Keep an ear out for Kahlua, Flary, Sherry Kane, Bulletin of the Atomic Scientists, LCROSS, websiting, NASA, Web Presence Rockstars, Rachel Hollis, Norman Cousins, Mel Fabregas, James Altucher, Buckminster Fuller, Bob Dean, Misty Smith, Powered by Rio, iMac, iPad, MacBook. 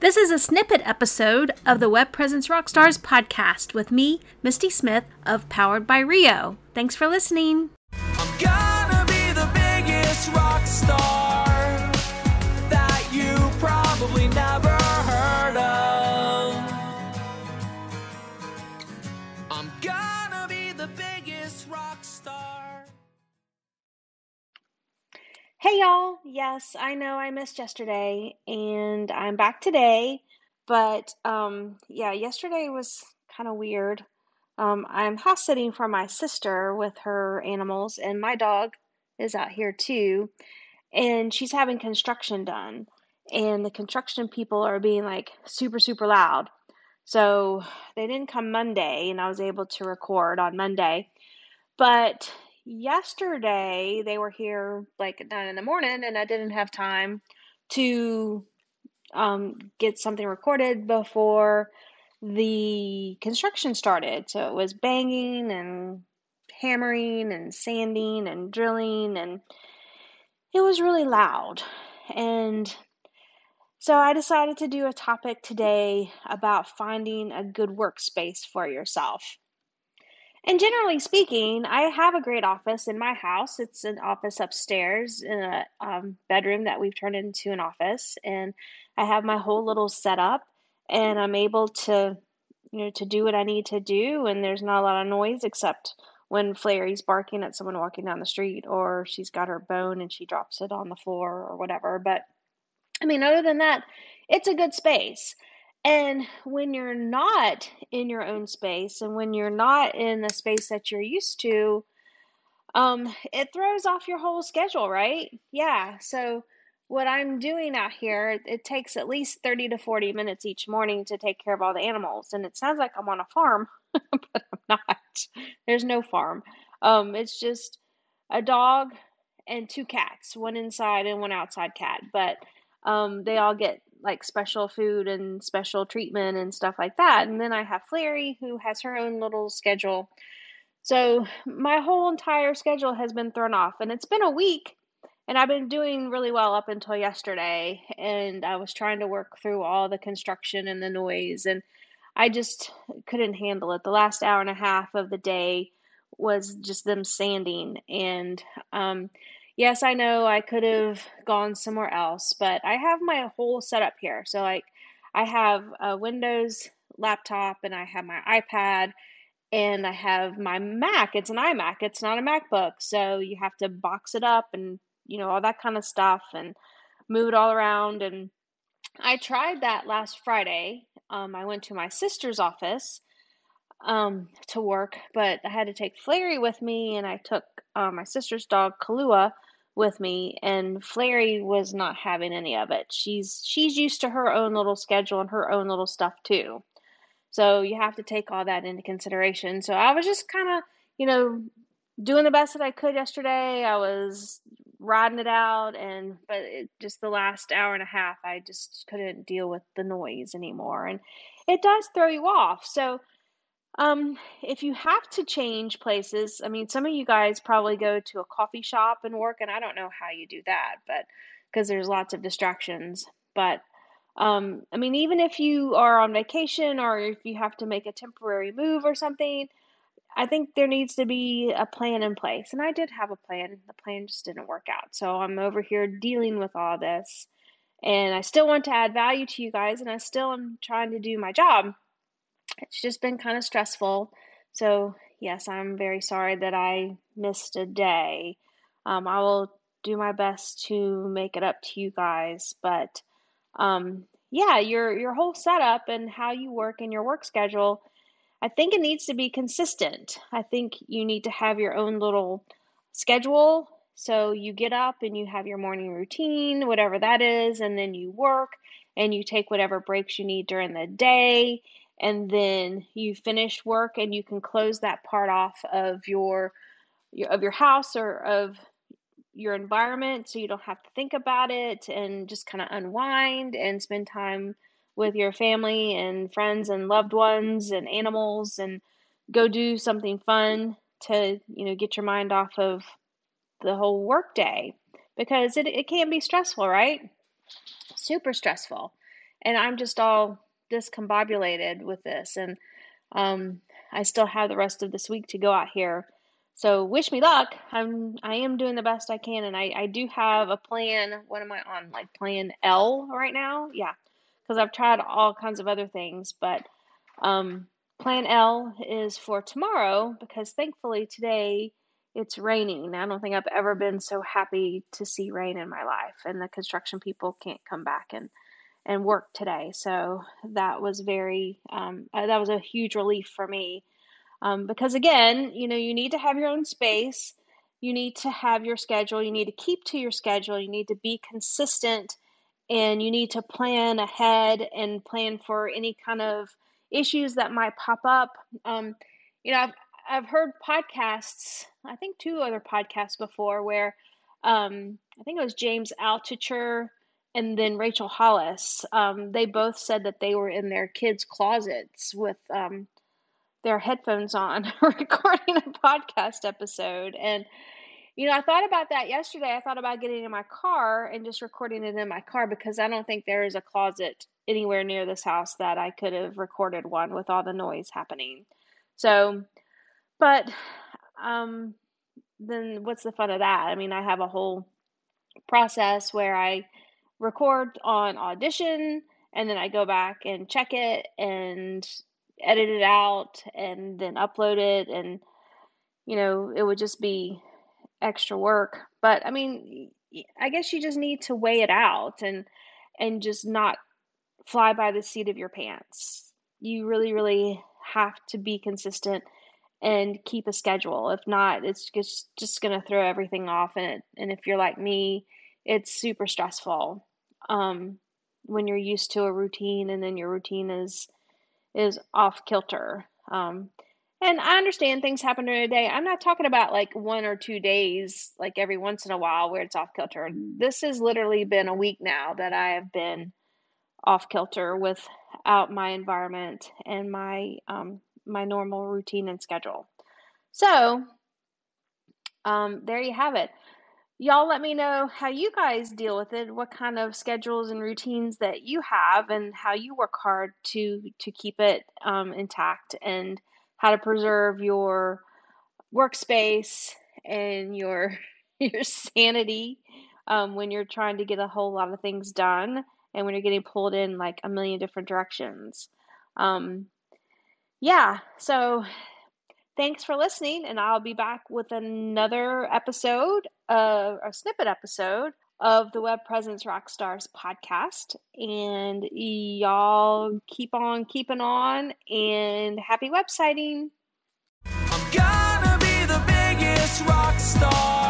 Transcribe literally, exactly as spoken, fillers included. This is a snippet episode of the Web Presence Rockstars podcast with me, Misty Smith of Powered by Rio. Thanks for listening. I'm gonna be the biggest rock star that you probably never heard of. I'm gonna be the biggest rock star. Hey y'all, yes, I know I missed yesterday and I'm back today, but um, yeah, yesterday was kind of weird. Um, I'm house sitting for my sister with her animals, and my dog is out here too, and she's having construction done, and the construction people are being like super, super loud. So they didn't come Monday, and I was able to record on Monday, but yesterday they were here like at nine in the morning, and I didn't have time to um, get something recorded before the construction started. So it was banging and hammering and sanding and drilling, and it was really loud. And so I decided to do a topic today about finding a good workspace for yourself. And generally speaking, I have a great office in my house. It's an office upstairs in a um, bedroom that we've turned into an office. And I have my whole little setup, and I'm able to, you know, to do what I need to do. And there's not a lot of noise except when Flary's barking at someone walking down the street, or she's got her bone and she drops it on the floor or whatever. But I mean, other than that, it's a good space. And when you're not in your own space, and when you're not in the space that you're used to, um, it throws off your whole schedule, right? Yeah. So what I'm doing out here, it takes at least thirty to forty minutes each morning to take care of all the animals. And it sounds like I'm on a farm, but I'm not. There's no farm. Um, it's just a dog and two cats, one inside and one outside cat. But um, they all get like special food and special treatment and stuff like that. And then I have Flary, who has her own little schedule. So my whole entire schedule has been thrown off, and it's been a week, and I've been doing really well up until yesterday. And I was trying to work through all the construction and the noise, and I just couldn't handle it. The last hour and a half of the day was just them sanding. And, um, yes, I know I could have gone somewhere else, but I have my whole setup here. So like I have a Windows laptop, and I have my iPad, and I have my Mac. It's an iMac. It's not a MacBook. So you have to box it up and, you know, all that kind of stuff and move it all around. And I tried that last Friday. Um, I went to my sister's office um, to work, but I had to take Flary with me, and I took uh, my sister's dog Kahlua with me, and Flary was not having any of it. She's she's used to her own little schedule and her own little stuff too. So you have to take all that into consideration. So I was just kind of, you know, doing the best that I could yesterday. I was riding it out, and but it, just the last hour and a half, I just couldn't deal with the noise anymore, and it does throw you off. So Um, if you have to change places, I mean, some of you guys probably go to a coffee shop and work, and I don't know how you do that, but because there's lots of distractions. But, um, I mean, even if you are on vacation, or if you have to make a temporary move or something, I think there needs to be a plan in place. And I did have a plan. The plan just didn't work out. So I'm over here dealing with all this, and I still want to add value to you guys, and I still am trying to do my job. It's just been kind of stressful. So yes, I'm very sorry that I missed a day. Um, I will do my best to make it up to you guys. But um, yeah, your your whole setup and how you work and your work schedule, I think it needs to be consistent. I think you need to have your own little schedule. So you get up and you have your morning routine, whatever that is, and then you work and you take whatever breaks you need during the day. And then you finish work, and you can close that part off of your, your of your house or of your environment, so you don't have to think about it, and just kind of unwind and spend time with your family and friends and loved ones and animals, and go do something fun to, you know, get your mind off of the whole work day, because it, it can be stressful, right? Super stressful. and I'm just all discombobulated with this. And um, I still have the rest of this week to go out here. So wish me luck. I'm, I am doing the best I can. And I, I do have a plan. What am I on? Like plan L right now? Yeah. Cause I've tried all kinds of other things, but, um, plan L is for tomorrow because thankfully today it's raining. I don't think I've ever been so happy to see rain in my life, and the construction people can't come back and, and work today. So that was very, um, that was a huge relief for me. Um, because again, you know, you need to have your own space. You need to have your schedule. You need to keep to your schedule. You need to be consistent, and you need to plan ahead and plan for any kind of issues that might pop up. Um, you know, I've, I've heard podcasts, I think two other podcasts before where, um, I think it was James Altucher and then Rachel Hollis. Um, they both said that they were in their kids' closets with, um, their headphones on recording a podcast episode. And, you know, I thought about that yesterday. I thought about getting in my car and just recording it in my car, because I don't think there is a closet anywhere near this house that I could have recorded one with all the noise happening. So, but, um, then what's the fun of that? I mean, I have a whole process where I record on Audition and then I go back and check it and edit it out and then upload it. And, you know, it would just be extra work. But I mean, I guess you just need to weigh it out and, and just not fly by the seat of your pants. You really, really have to be consistent and keep a schedule. If not, it's just, just going to throw everything off. And it, and if you're like me, it's super stressful. Um, when you're used to a routine and then your routine is, is off kilter. Um, and I understand things happen during the day. I'm not talking about like one or two days, like every once in a while where it's off kilter. This has literally been a week now that I have been off kilter without my environment and my, um, my normal routine and schedule. So, um, there you have it. Y'all let me know how you guys deal with it, what kind of schedules and routines that you have, and how you work hard to to keep it um, intact, and how to preserve your workspace and your your sanity um, when you're trying to get a whole lot of things done and when you're getting pulled in like a million different directions. Um, yeah, so thanks for listening, and I'll be back with another episode, uh, a snippet episode of the Web Presence Rockstars podcast. And y'all keep on keeping on, and happy websiting. I'm gonna be the biggest rock star.